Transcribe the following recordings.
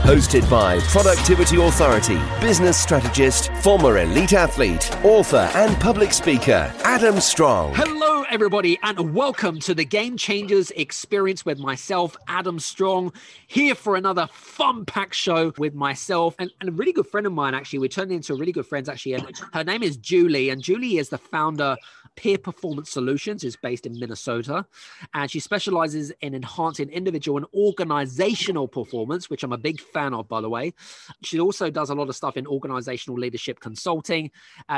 Hosted by productivity authority, business strategist, former elite athlete, author, and public speaker, Adam Strong. Hello, everybody, and welcome to the Game Changers Experience with myself, Adam Strong, here for another fun-packed show with myself and a really good friend of mine, actually. We're turning into really good friends, actually. And her name is Julie, and Julie is the founder of Peer Performance Solutions, is based in Minnesota, and she specializes in enhancing individual and organizational performance, which I'm a big fan of, by the way. She also does a lot of stuff in organizational leadership consulting.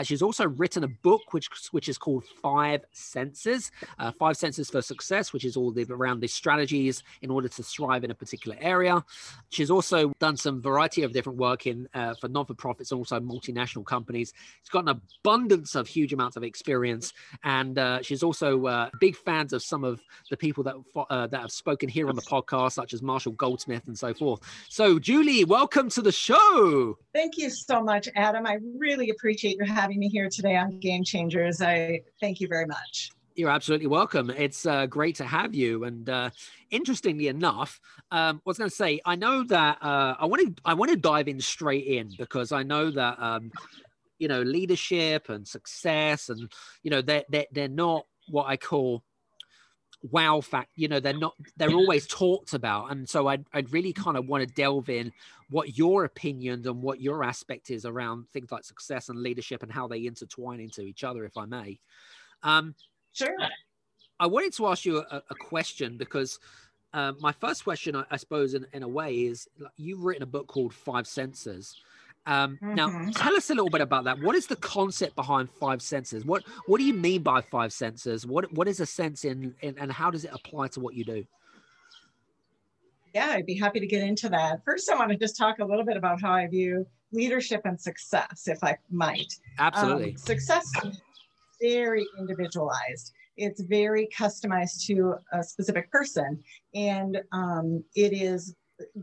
She's also written a book which is called Five Senses for Success, which is all around the strategies in order to thrive in a particular area. She's also done some variety of different work in for non-for-profits and also multinational companies. She's got an abundance of huge amounts of experience. And she's also big fans of some of the people that have spoken here on the podcast, such as Marshall Goldsmith and so forth. So, Julie, welcome to the show. Thank you so much, Adam. I really appreciate you having me here today on Game Changers. I thank you very much. You're absolutely welcome. It's great to have you. And interestingly enough, I was going to say, I know that I want to dive in straight in, because I know that leadership and success, and they're not what I call wow fact. They're always talked about, and so I'd really kind of want to delve in what your opinions and what your aspect is around things like success and leadership and how they intertwine into each other, if I may. Sure. I wanted to ask you a question, because my first question, I suppose, in a way, is you've written a book called Five Senses. Now, tell us a little bit about that. What is the concept behind five senses? What do you mean by five senses? What is a sense in, and how does it apply to what you do? Yeah, I'd be happy to get into that. First, I want to just talk a little bit about how I view leadership and success, if I might. Absolutely. Success is very individualized. It's very customized to a specific person, and it is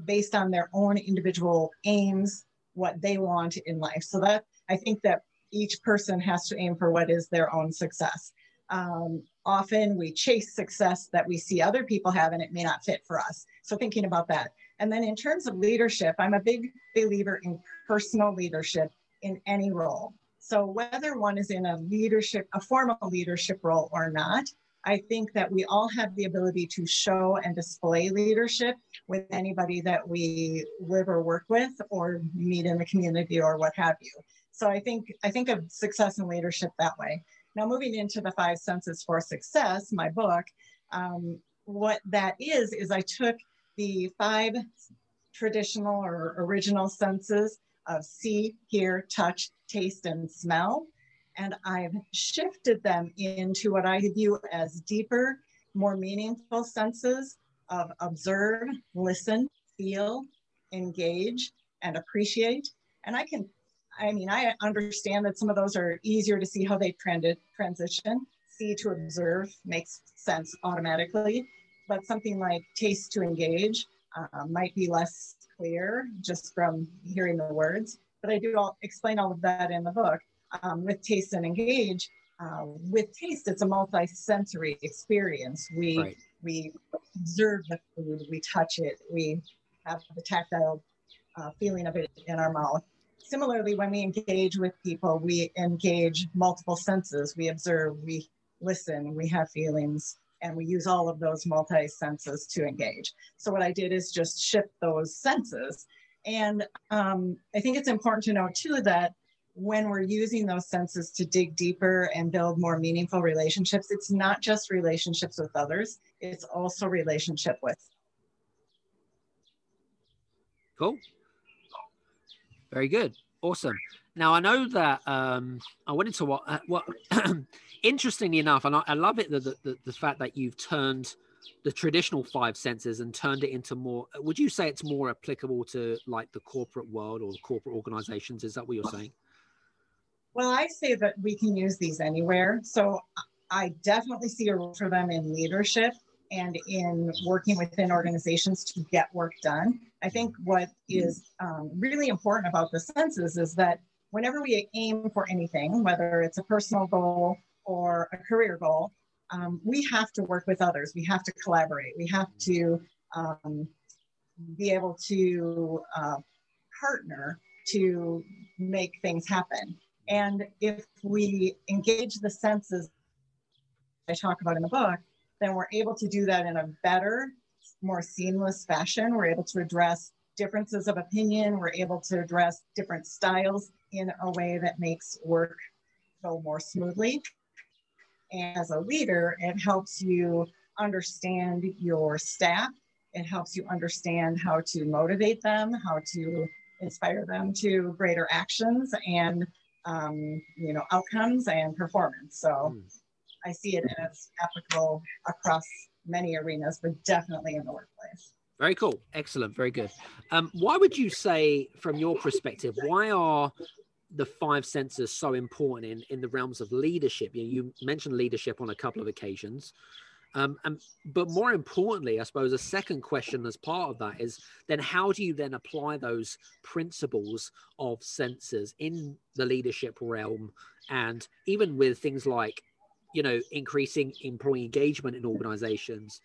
based on their own individual aims, what they want in life. So that, I think that each person has to aim for what is their own success. Often we chase success that we see other people have, and it may not fit for us. So thinking about that. And then in terms of leadership, I'm a big believer in personal leadership in any role. So whether one is in a formal leadership role or not, I think that we all have the ability to show and display leadership with anybody that we live or work with or meet in the community or what have you. So I think of success and leadership that way. Now, moving into the Five Senses for Success, my book, what that is I took the five traditional or original senses of see, hear, touch, taste, and smell. And I've shifted them into what I view as deeper, more meaningful senses of observe, listen, feel, engage, and appreciate. And I understand that some of those are easier to see how they transition. See to observe makes sense automatically, but something like taste to engage might be less clear just from hearing the words. But I do explain all of that in the book. with Taste and Engage, with taste, it's a multi-sensory experience. We observe the food, we touch it, we have the tactile feeling of it in our mouth. Similarly, when we engage with people, we engage multiple senses. We observe, we listen, we have feelings, and we use all of those multi-senses to engage. So what I did is just shift those senses. And I think it's important to know too that when we're using those senses to dig deeper and build more meaningful relationships, it's not just relationships with others, it's also relationship with. Cool. Very good. Awesome. Now, I know that I went into what interestingly enough, and I love it, the fact that you've turned the traditional five senses and turned it into more, would you say it's more applicable to like the corporate world or the corporate organizations? Is that what you're saying? Well, I say that we can use these anywhere. So I definitely see a role for them in leadership and in working within organizations to get work done. I think what is really important about the senses is that whenever we aim for anything, whether it's a personal goal or a career goal, we have to work with others. We have to collaborate. We have to be able to partner to make things happen. And if we engage the senses I talk about in the book, then we're able to do that in a better, more seamless fashion. We're able to address differences of opinion. We're able to address different styles in a way that makes work go more smoothly. And as a leader, it helps you understand your staff. It helps you understand how to motivate them, how to inspire them to greater actions and outcomes and performance. So I see it as applicable across many arenas, but definitely in the workplace. Very cool. Excellent. Very good. Why would you say, from your perspective, why are the five senses so important in the realms of leadership? You mentioned leadership on a couple of occasions. But more importantly, I suppose a second question as part of that is then how do you then apply those principles of senses in the leadership realm and even with things like, increasing employee engagement in organizations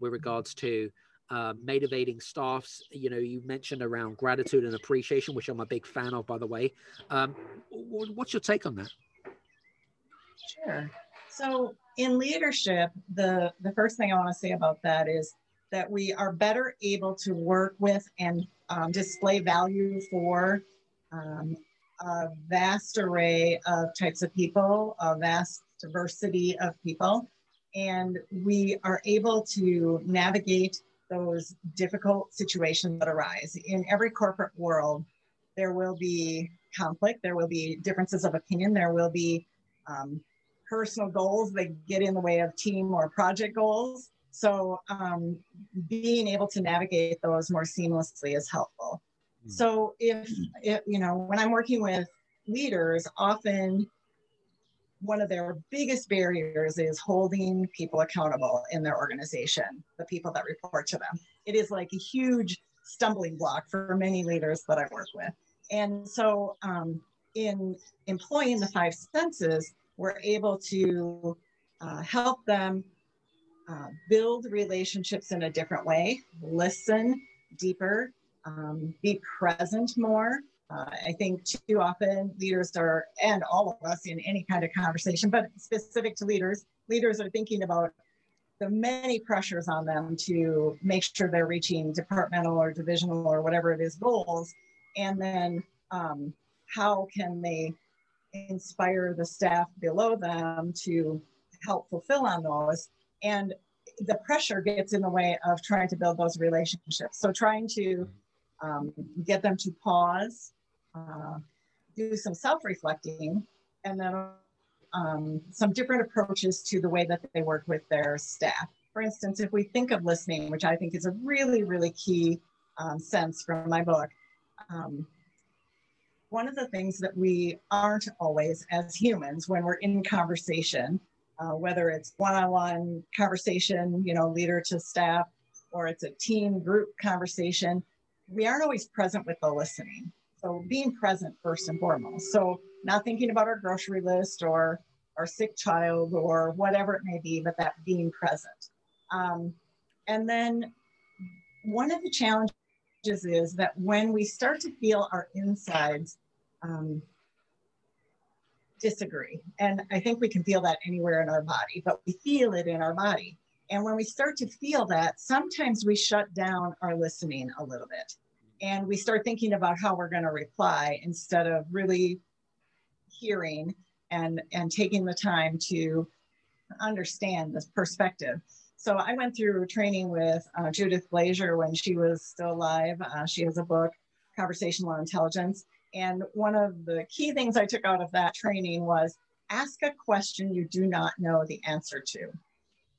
with regards to motivating staffs, you mentioned around gratitude and appreciation, which I'm a big fan of, by the way. What's your take on that? Sure. So in leadership, the first thing I want to say about that is that we are better able to work with and display value for a vast array of types of people, a vast diversity of people. And we are able to navigate those difficult situations that arise. In every corporate world, there will be conflict, there will be differences of opinion, there will be personal goals that get in the way of team or project goals. So being able to navigate those more seamlessly is helpful. So when I'm working with leaders, often one of their biggest barriers is holding people accountable in their organization, the people that report to them. It is like a huge stumbling block for many leaders that I work with. And so in employing the five senses, we're able to help them build relationships in a different way, listen deeper, be present more. I think too often leaders are, and all of us in any kind of conversation, but specific to leaders, leaders are thinking about the many pressures on them to make sure they're reaching departmental or divisional or whatever it is goals. And then how can they inspire the staff below them to help fulfill on those? And the pressure gets in the way of trying to build those relationships. So trying to get them to pause, do some self-reflecting, and then some different approaches to the way that they work with their staff. For instance, if we think of listening, which I think is a really, really key sense from my book, one of the things that we aren't always as humans when we're in conversation, whether it's one-on-one conversation, leader to staff, or it's a team group conversation, we aren't always present with the listening. So being present first and foremost. So not thinking about our grocery list or our sick child or whatever it may be, but that being present. And then one of the challenges is that when we start to feel our insides disagree, and I think we can feel that anywhere in our body, but we feel it in our body. And when we start to feel that, sometimes we shut down our listening a little bit. And we start thinking about how we're going to reply instead of really hearing and taking the time to understand this perspective. So I went through training with Judith Glaser when she was still alive. She has a book, Conversational Intelligence. And one of the key things I took out of that training was ask a question you do not know the answer to.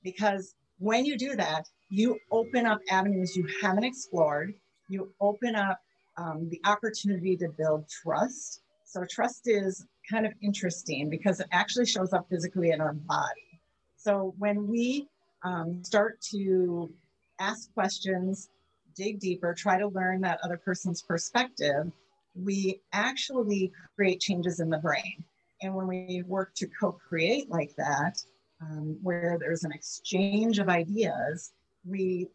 Because when you do that, you open up avenues you haven't explored. You open up the opportunity to build trust. So trust is kind of interesting because it actually shows up physically in our body. So when we start to ask questions, dig deeper, try to learn that other person's perspective, we actually create changes in the brain. And when we work to co-create like that, where there's an exchange of ideas, the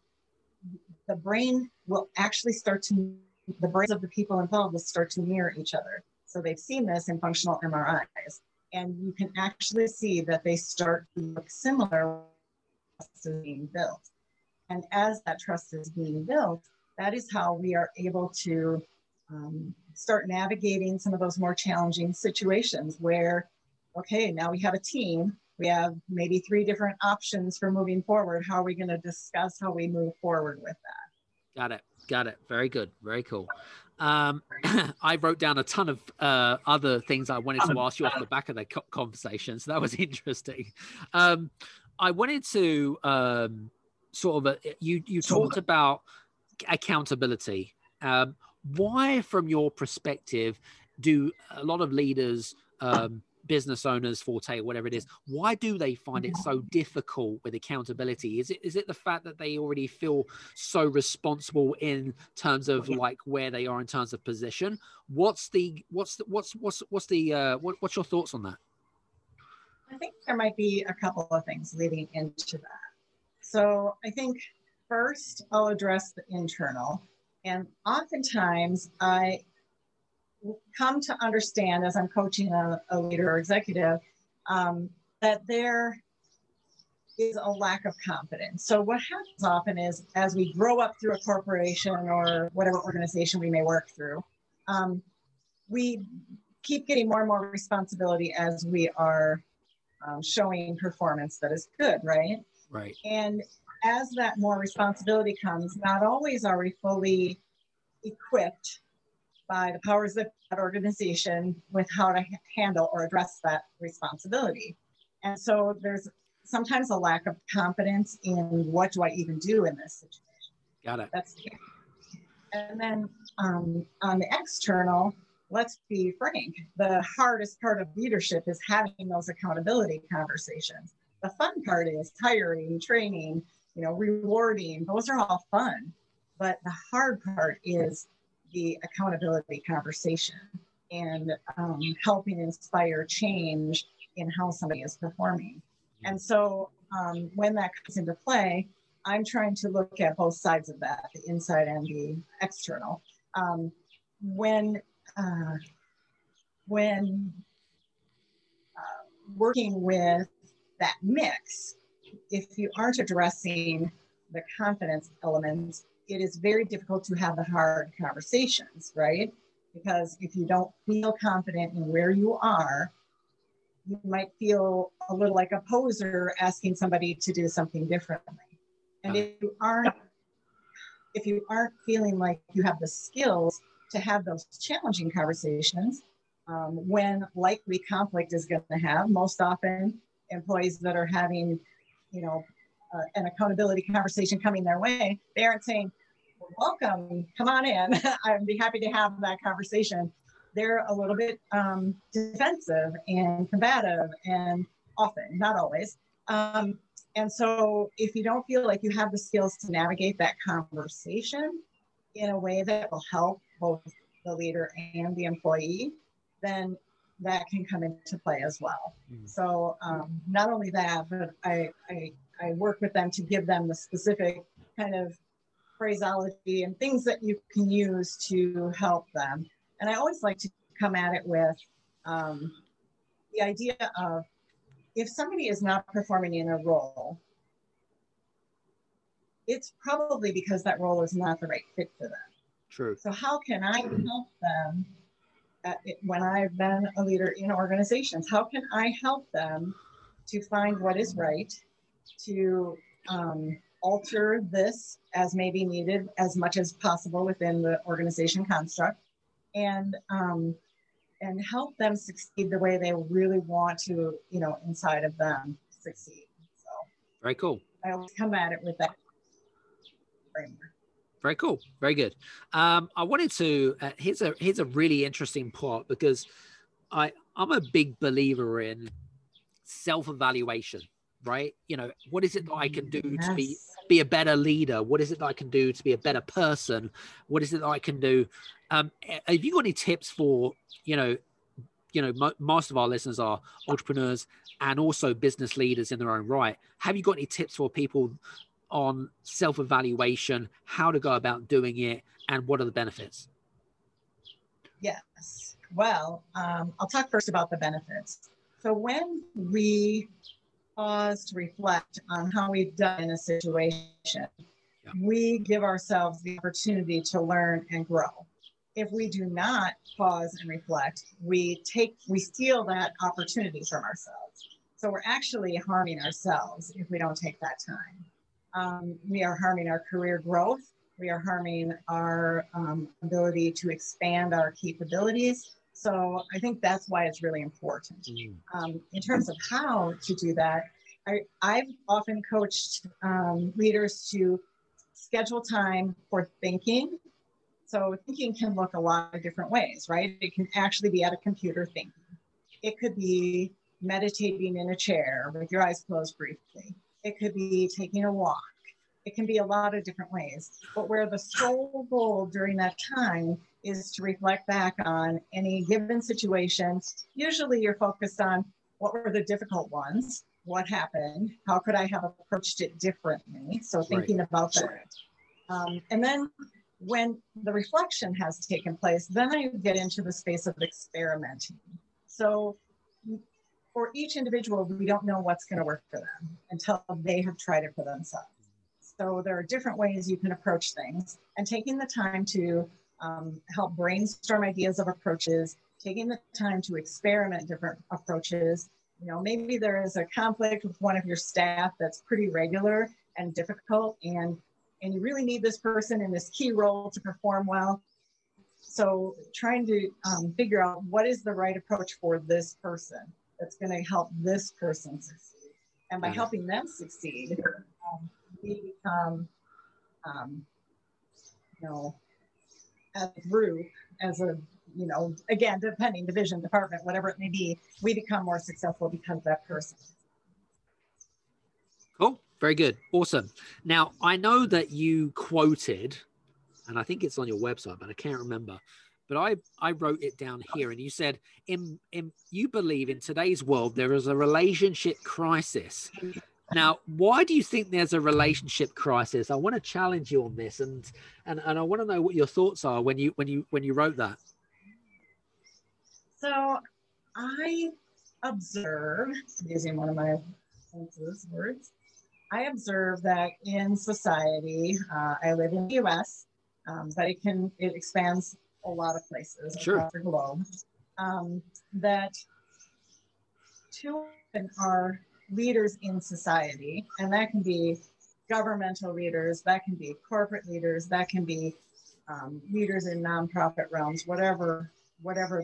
brain will actually the brains of the people involved will start to mirror each other. So they've seen this in functional MRIs, and you can actually see that they start to look similar as trust is being built. And as that trust is being built, that is how we are able to start navigating some of those more challenging situations where, okay, now we have a team. We have maybe three different options for moving forward. How are we going to discuss how we move forward with that? Got it. Got it. Very good. Very cool. I wrote down a ton of other things I wanted to ask you off the back of the conversation. So that was interesting. I wanted to sort of, you talked about accountability. Why, from your perspective, do a lot of leaders business owners, forte, whatever it is, why do they find it so difficult with accountability? Is it the fact that they already feel so responsible in terms of like where they are in terms of position? What's your thoughts on that? I think there might be a couple of things leading into that. So I think first I'll address the internal, and oftentimes I come to understand as I'm coaching a leader or executive that there is a lack of confidence. So what happens often is as we grow up through a corporation or whatever organization we may work through, we keep getting more and more responsibility as we are showing performance that is good, right? Right. And as that more responsibility comes, not always are we fully equipped by the powers that organization with how to handle or address that responsibility. And so there's sometimes a lack of confidence in what do I even do in this situation. Got it. That's the key. And then on the external, let's be frank, the hardest part of leadership is having those accountability conversations. The fun part is hiring, training, rewarding. Those are all fun. But the hard part is the accountability conversation and helping inspire change in how somebody is performing. And so when that comes into play, I'm trying to look at both sides of that, the inside and the external. When working with that mix, if you aren't addressing the confidence elements, it is very difficult to have the hard conversations, right? Because if you don't feel confident in where you are, you might feel a little like a poser asking somebody to do something differently. And if you aren't feeling like you have the skills to have those challenging conversations, when likely conflict is going to have, most often employees that are having, an accountability conversation coming their way, they aren't saying, welcome, come on in. I'd be happy to have that conversation. They're a little bit defensive and combative, and often, not always. And so if you don't feel like you have the skills to navigate that conversation in a way that will help both the leader and the employee, then that can come into play as well. Mm-hmm. So not only that, but I work with them to give them the specific kind of phraseology and things that you can use to help them. And I always like to come at it with the idea of, if somebody is not performing in a role, it's probably because that role is not the right fit for them. True. So how can I help them when I've been a leader in organizations? How can I help them to find what is right, to alter this as may be needed as much as possible within the organization construct, and help them succeed the way they really want to, you know, inside of them succeed. So very cool. I always come at it with that framework. Very cool. Very good. I wanted to, here's a really interesting part, because I'm a big believer in self-evaluation, right? You know, what is it that I can do to be a better leader? What is it that I can do to be a better person? What is it that I can do? Have you got any tips for, you know, most of our listeners are entrepreneurs and also business leaders in their own right. Have you got any tips for people on self-evaluation, how to go about doing it, and what are the benefits? Yes. Well, I'll talk first about the benefits. So when we pause to reflect on how we've done in a situation, yeah, we give ourselves the opportunity to learn and grow. If we do not pause and reflect, we steal that opportunity from ourselves. So we're actually harming ourselves if we don't take that time. We are harming our career growth. We are harming our ability to expand our capabilities. So I think that's why it's really important. In terms of how to do that, I've often coached leaders to schedule time for thinking. So thinking can look a lot of different ways, right? It can actually be at a computer thinking. It could be meditating in a chair with your eyes closed briefly. It could be taking a walk. It can be a lot of different ways, but where the sole goal during that time is to reflect back on any given situation. Usually you're focused on what were the difficult ones, what happened, how could I have approached it differently? So thinking about that. And then when the reflection has taken place, then I get into the space of experimenting. So for each individual, we don't know what's going to work for them until they have tried it for themselves. So there are different ways you can approach things, and taking the time to help brainstorm ideas of approaches, taking the time to experiment different approaches. You know, maybe there is a conflict with one of your staff that's pretty regular and difficult, and you really need this person in this key role to perform well. So trying to figure out what is the right approach for this person that's going to help this person succeed. And by helping them succeed, we become, you know, as a group, as a, you know, again, depending, division, department, whatever it may be, we become more successful because of that person. Cool. Very good. Awesome. Now, I know that you quoted, and I think it's on your website, but I can't remember, but I wrote it down here, and you said, you believe in today's world, there is a relationship crisis. Now, why do you think there's a relationship crisis? I want to challenge you on this, and I want to know what your thoughts are when you wrote that. So I observe, using one of my senses words, I observe that in society, I live in the US, but it expands a lot of places across the globe, that too often are leaders in society, and that can be governmental leaders, that can be corporate leaders, that can be leaders in nonprofit realms, whatever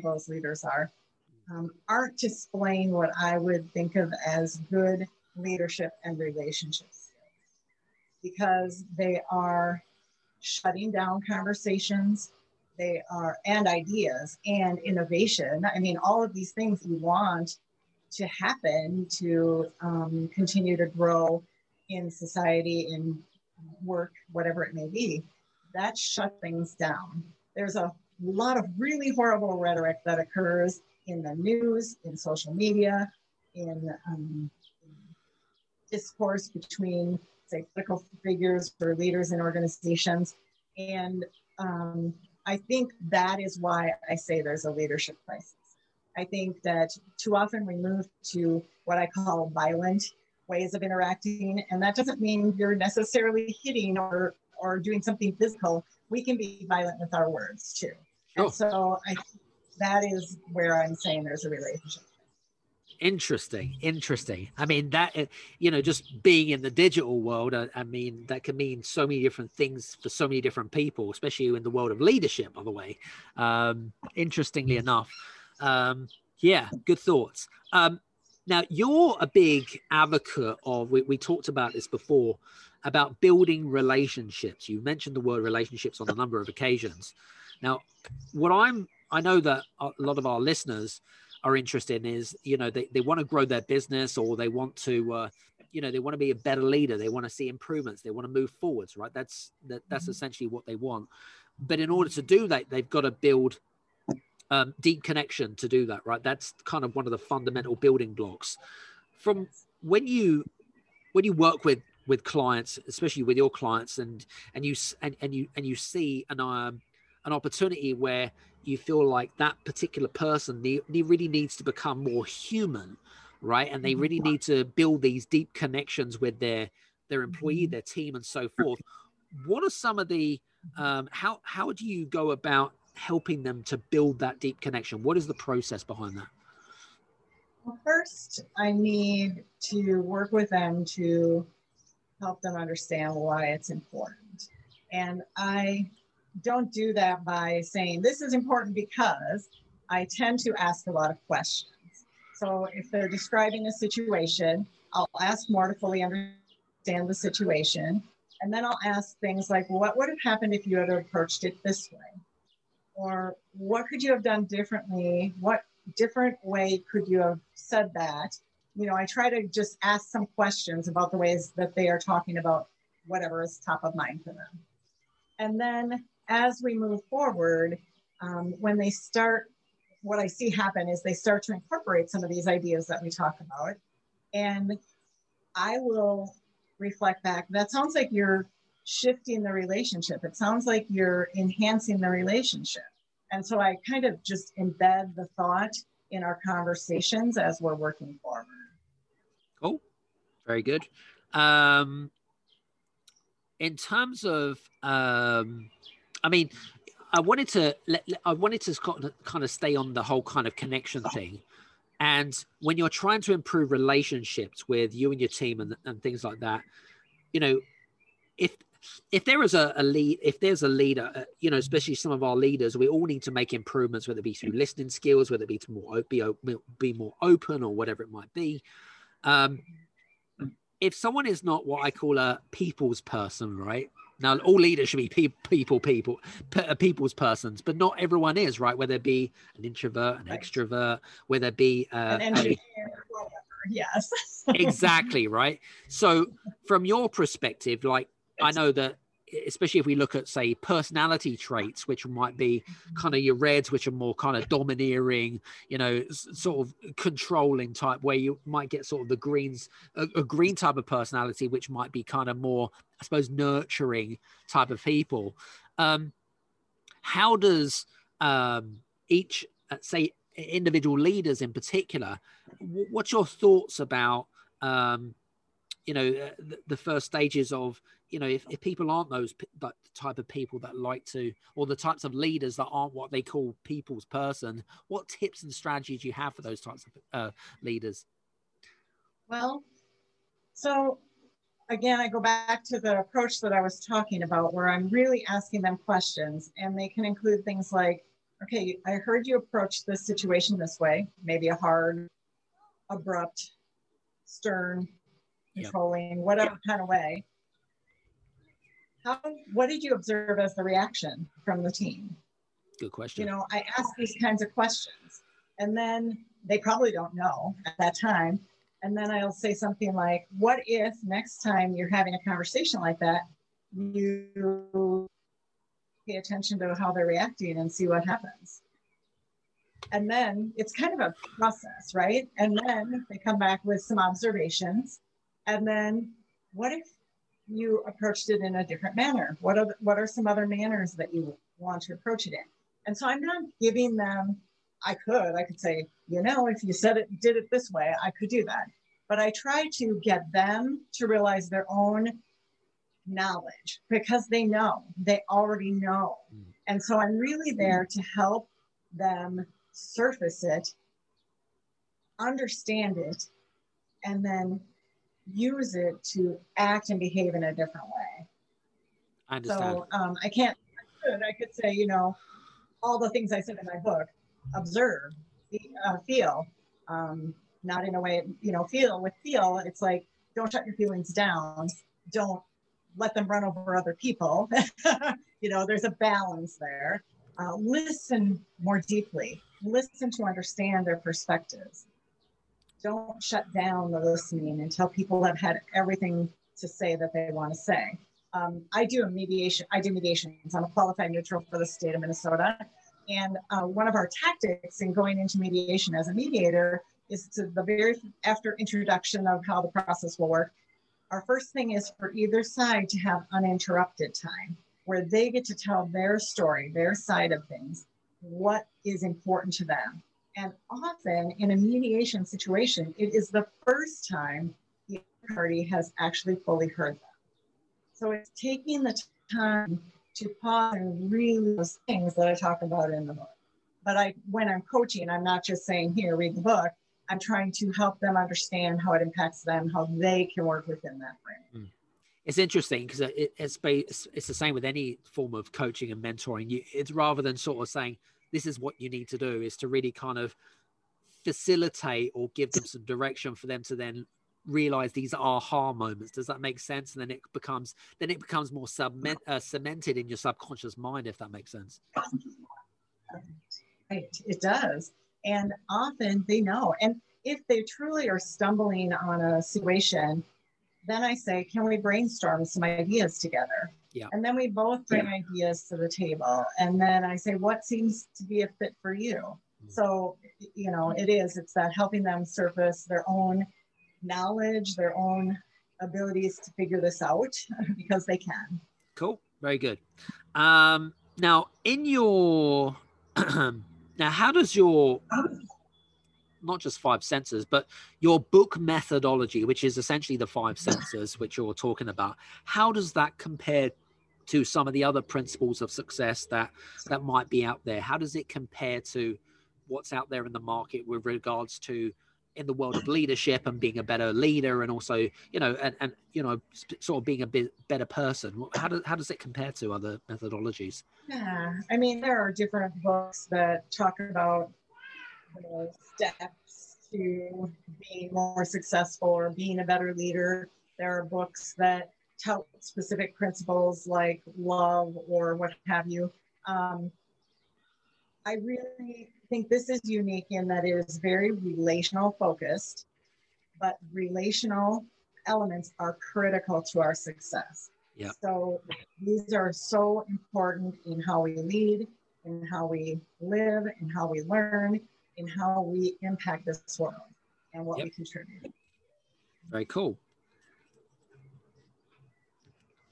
those leaders are, aren't displaying what I would think of as good leadership and relationships, because they are shutting down conversations, they are, and ideas and innovation. I mean, all of these things we want to happen to continue to grow in society, in work, whatever it may be, that shuts things down. There's a lot of really horrible rhetoric that occurs in the news, in social media, in discourse between, say, political figures or leaders in organizations. And I think that is why I say there's a leadership crisis. I think that too often we move to what I call violent ways of interacting. And that doesn't mean you're necessarily hitting or doing something physical. We can be violent with our words too. Oh. And so I think that is where I'm saying there's a relationship. Interesting. Interesting. I mean, that, you know, just being in the digital world, I mean, that can mean so many different things for so many different people, especially in the world of leadership, by the way. Interestingly enough. Yeah, good thoughts. Now, you're a big advocate of, we talked about this before, about building relationships. You mentioned the word relationships on a number of occasions. Now, what I know that a lot of our listeners are interested in is, you know, they want to grow their business, or they want to, you know, they want to be a better leader. They want to see improvements. They want to move forwards, right? That's essentially what they want. But in order to do that, they've got to build deep connection to do that, right? That's kind of one of the fundamental building blocks. From when you work with clients, especially with your clients, and you see an opportunity where you feel like that particular person, they really needs to become more human, right? And they really need to build these deep connections with their employee, their team, and so forth. What are some of the, how do you go about helping them to build that deep connection? What is the process behind that? Well, first, I need to work with them to help them understand why it's important. And I don't do that by saying this is important, because I tend to ask a lot of questions. So if they're describing a situation, I'll ask more to fully understand the situation. And then I'll ask things like, what would have happened if you had approached it this way? Or what could you have done differently? What different way could you have said that? You know, I try to just ask some questions about the ways that they are talking about whatever is top of mind for them. And then as we move forward, when they start, what I see happen is they start to incorporate some of these ideas that we talk about. And I will reflect back, that sounds like you're shifting the relationship. It sounds like you're enhancing the relationship. And so I kind of just embed the thought in our conversations as we're working forward. Cool. Very good. In terms of, I mean, I wanted to kind of stay on the whole kind of connection thing. And when you're trying to improve relationships with you and your team and things like that, you know, if there is a leader, you know, especially some of our leaders, we all need to make improvements, whether it be through listening skills, whether it be to be more open, or whatever it might be. If someone is not what I call a people's person, right? Now, all leaders should be people's persons, but not everyone is, right? Whether it be an introvert, an extrovert, whether it be an engineer, whatever. Yes. Exactly, right? So from your perspective, like, I know that, especially if we look at, say, personality traits, which might be kind of your reds, which are more kind of domineering, you know, sort of controlling type, where you might get sort of the greens, a green type of personality, which might be kind of more, I suppose, nurturing type of people. How does each, say, individual leaders in particular, what's your thoughts about, you know, the first stages of, you know, if people aren't those that type of people that like to, or the types of leaders that aren't what they call people's person, what tips and strategies do you have for those types of leaders? Well, so again, I go back to the approach that I was talking about, where I'm really asking them questions, and they can include things like, okay, I heard you approach this situation this way, maybe a hard, abrupt, stern, controlling, whatever kind of way. What did you observe as the reaction from the team? Good question. You know, I ask these kinds of questions, and then they probably don't know at that time. And then I'll say something like, what if next time you're having a conversation like that, you pay attention to how they're reacting and see what happens? And then it's kind of a process, right? And then they come back with some observations. And then what if you approached it in a different manner? What are some other manners that you want to approach it in? And so I'm not giving them, I could say, you know, if you said it, did it this way, I could do that. But I try to get them to realize their own knowledge because they already know. And so I'm really there to help them surface it, understand it, and then use it to act and behave in a different way. I understand. So I could say, you know, all the things I said in my book, observe, feel, not in a way, you know, feel, it's like, don't shut your feelings down. Don't let them run over other people. You know, there's a balance there. Listen more deeply. Listen to understand their perspectives. Don't shut down the listening until people have had everything to say that they want to say. I do mediations. I'm a qualified neutral for the state of Minnesota. And one of our tactics in going into mediation as a mediator is to the very after introduction of how the process will work. Our first thing is for either side to have uninterrupted time where they get to tell their story, their side of things, what is important to them. And often in a mediation situation, it is the first time the party has actually fully heard them. So it's taking the time to pause and really those things that I talk about in the book. But when I'm coaching, I'm not just saying, here, read the book. I'm trying to help them understand how it impacts them, how they can work within that frame. Mm. It's interesting because it's the same with any form of coaching and mentoring. It's rather than sort of saying, this is what you need to do, is to really kind of facilitate or give them some direction for them to then realize these aha moments. Does that make sense? And then it becomes more cemented in your subconscious mind, if that makes sense. Right. It does. And often they know. And if they truly are stumbling on a situation, then I say, can we brainstorm some ideas together? Yeah. And then we both bring ideas to the table. And then I say, what seems to be a fit for you? Mm-hmm. So, you know, it's that helping them surface their own knowledge, their own abilities to figure this out because they can. Cool. Very good. Now in your, now, how does your, not just five senses, but your book methodology, which is essentially the five senses, which you're talking about, how does that compare to some of the other principles of success that might be out there? How does it compare to what's out there in the market with regards to in the world of leadership and being a better leader and also, you know, and you know, sort of being a bit better person? How does it compare to other methodologies? Yeah, I mean, there are different books that talk about steps to being more successful or being a better leader. There are books that tout specific principles like love or what have you. I really think this is unique in that it is very relational focused, but relational elements are critical to our success. Yeah. So these are so important in how we lead, in how we live, in how we learn, in how we impact this world and what we contribute. Very cool.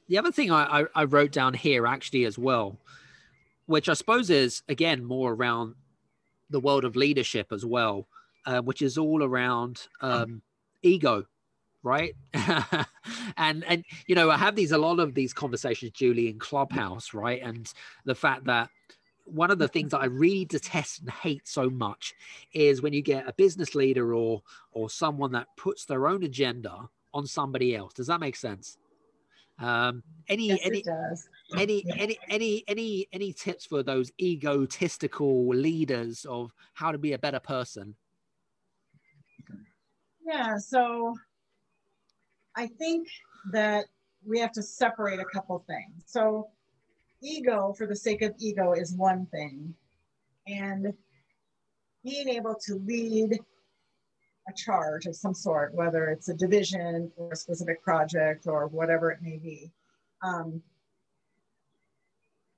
The other thing I wrote down here actually as well, which I suppose is, again, more around the world of leadership as well, which is all around ego, right? and you know, I have a lot of these conversations, Julie, in Clubhouse, right? And the fact that one of the things that I really detest and hate so much is when you get a business leader or someone that puts their own agenda on somebody else. Does that make sense? Any tips for those egotistical leaders of how to be a better person? Yeah, so I think that we have to separate a couple things. So ego, for the sake of ego, is one thing. And being able to lead a charge of some sort, whether it's a division or a specific project or whatever it may be,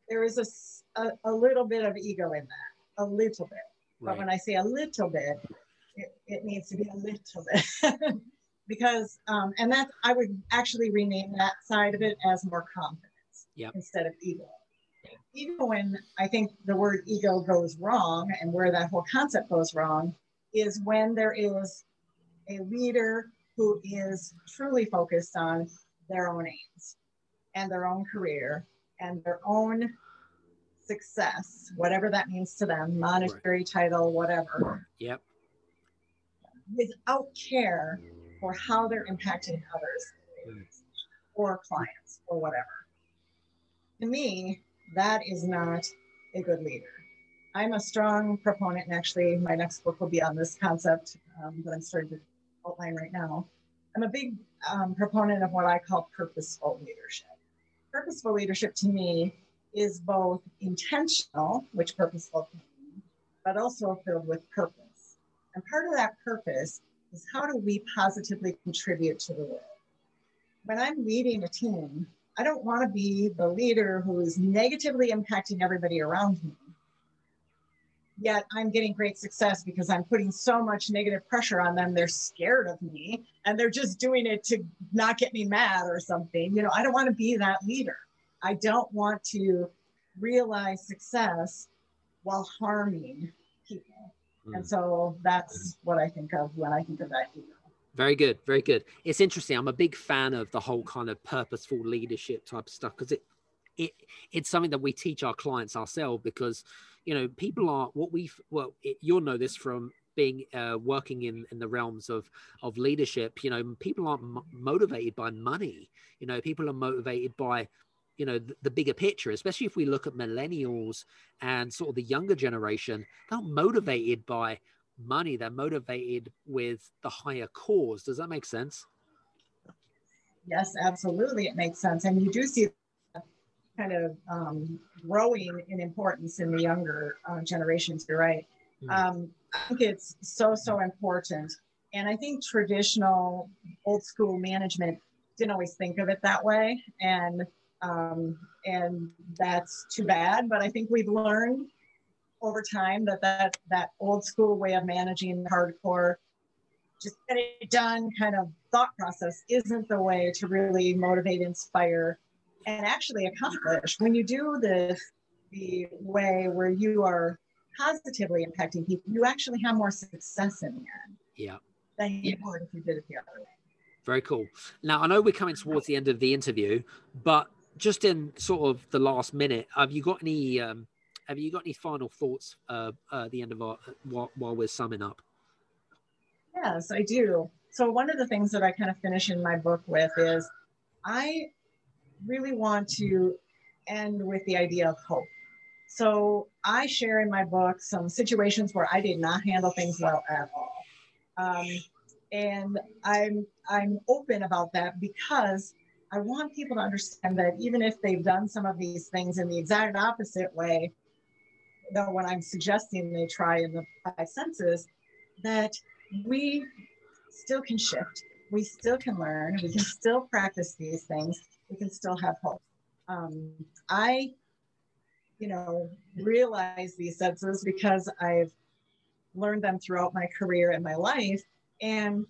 there is a little bit of ego in that, a little bit. Right. But when I say a little bit, it needs to be a little bit. Because, and that I would actually rename that side of it as more confidence, yep, instead of ego. Yeah. Even when I think the word ego goes wrong, and where that whole concept goes wrong is when there is a leader who is truly focused on their own aims and their own career and their own success, whatever that means to them, monetary, right, title, whatever. Yep. Without care for how they're impacting others, mm, or clients or whatever. To me, that is not a good leader. I'm a strong proponent, and actually my next book will be on this concept that I'm starting to outline right now. I'm a big proponent of what I call purposeful leadership. Purposeful leadership to me is both intentional, which purposeful can be, but also filled with purpose. And part of that purpose is, how do we positively contribute to the world? When I'm leading a team, I don't want to be the leader who is negatively impacting everybody around me, yet I'm getting great success because I'm putting so much negative pressure on them. They're scared of me and they're just doing it to not get me mad or something. You know, I don't want to be that leader. I don't want to realize success while harming people. Mm. And so that's what I think of when I think of that ego. Very good. Very good. It's interesting. I'm a big fan of the whole kind of purposeful leadership type stuff, because it's something that we teach our clients ourselves, because, you know, people are you'll know this from being working in the realms of leadership. You know, people aren't motivated by money. You know, people are motivated by, you know, the bigger picture, especially if we look at millennials and sort of the younger generation. They're not motivated by money. They're motivated with the higher cause. Does that make sense? Yes, absolutely. It makes sense. And you do see kind of growing in importance in the younger generations. You're right. Mm. I think it's so important. And I think traditional old school management didn't always think of it that way. And that's too bad. But I think we've learned over time that old school way of managing, hardcore, just get it done kind of thought process, isn't the way to really motivate, inspire, and actually accomplish. When you do this the way where you are positively impacting people, you actually have more success in the end. Yeah. Than you would if you did it the other way. Very cool. Now, I know we're coming towards the end of the interview, but just in sort of the last minute, have you got any final thoughts at the end of while we're summing up? Yes, I do. So one of the things that I kind of finish in my book with is, I really want to end with the idea of hope. So I share in my book some situations where I did not handle things well at all. And I'm open about that because I want people to understand that even if they've done some of these things in the exact opposite way, though when I'm suggesting they try in the 5 senses, that we still can shift, we still can learn, we can still practice these things, we can still have hope. I, you know, realize these senses because I've learned them throughout my career and my life, and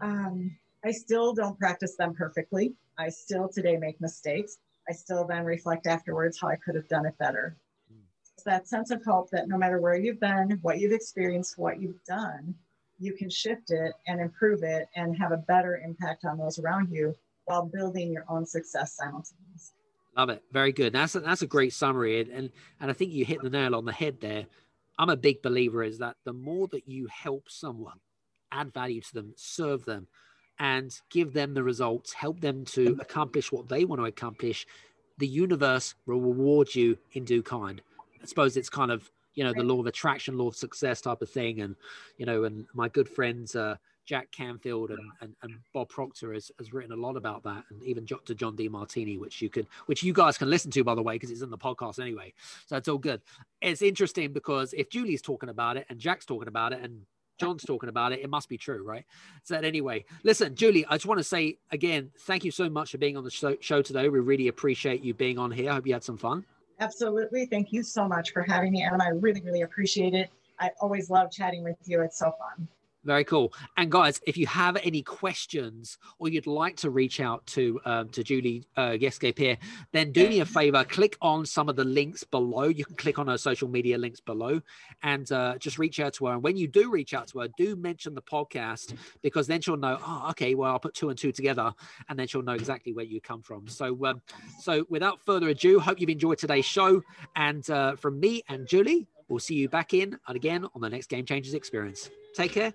I still don't practice them perfectly. I still today make mistakes. I still then reflect afterwards how I could have done it better. Mm. It's that sense of hope that no matter where you've been, what you've experienced, what you've done, you can shift it and improve it and have a better impact on those around you while building your own success simultaneously. Love it. Very good. That's a great summary. And I think you hit the nail on the head there. I'm a big believer is that the more that you help someone, add value to them, serve them, and give them the results, help them to accomplish what they want to accomplish, the universe will reward you in due kind. I suppose it's kind of, you know, the law of attraction, law of success type of thing. And, you know, and my good friends, Jack Canfield and Bob Proctor has written a lot about that. And even Dr. John Demartini, which you guys can listen to, by the way, because it's in the podcast anyway. So it's all good. It's interesting because if Julie's talking about it and Jack's talking about it and John's talking about it, it must be true, right? So anyway, listen, Julie, I just want to say again, thank you so much for being on the show today. We really appreciate you being on here. I hope you had some fun. Absolutely. Thank you so much for having me, Adam. I really, really appreciate it. I always love chatting with you. It's so fun. Very cool. And guys, if you have any questions or you'd like to reach out to Julie Glaser here, then do me a favor, click on some of the links below. You can click on her social media links below and just reach out to her. And when you do reach out to her, do mention the podcast, because then she'll know, oh, okay, well, I'll put two and two together, and then she'll know exactly where you come from. So without further ado, hope you've enjoyed today's show. And from me and Julie, we'll see you back in and again on the next Game Changers Experience. Take care.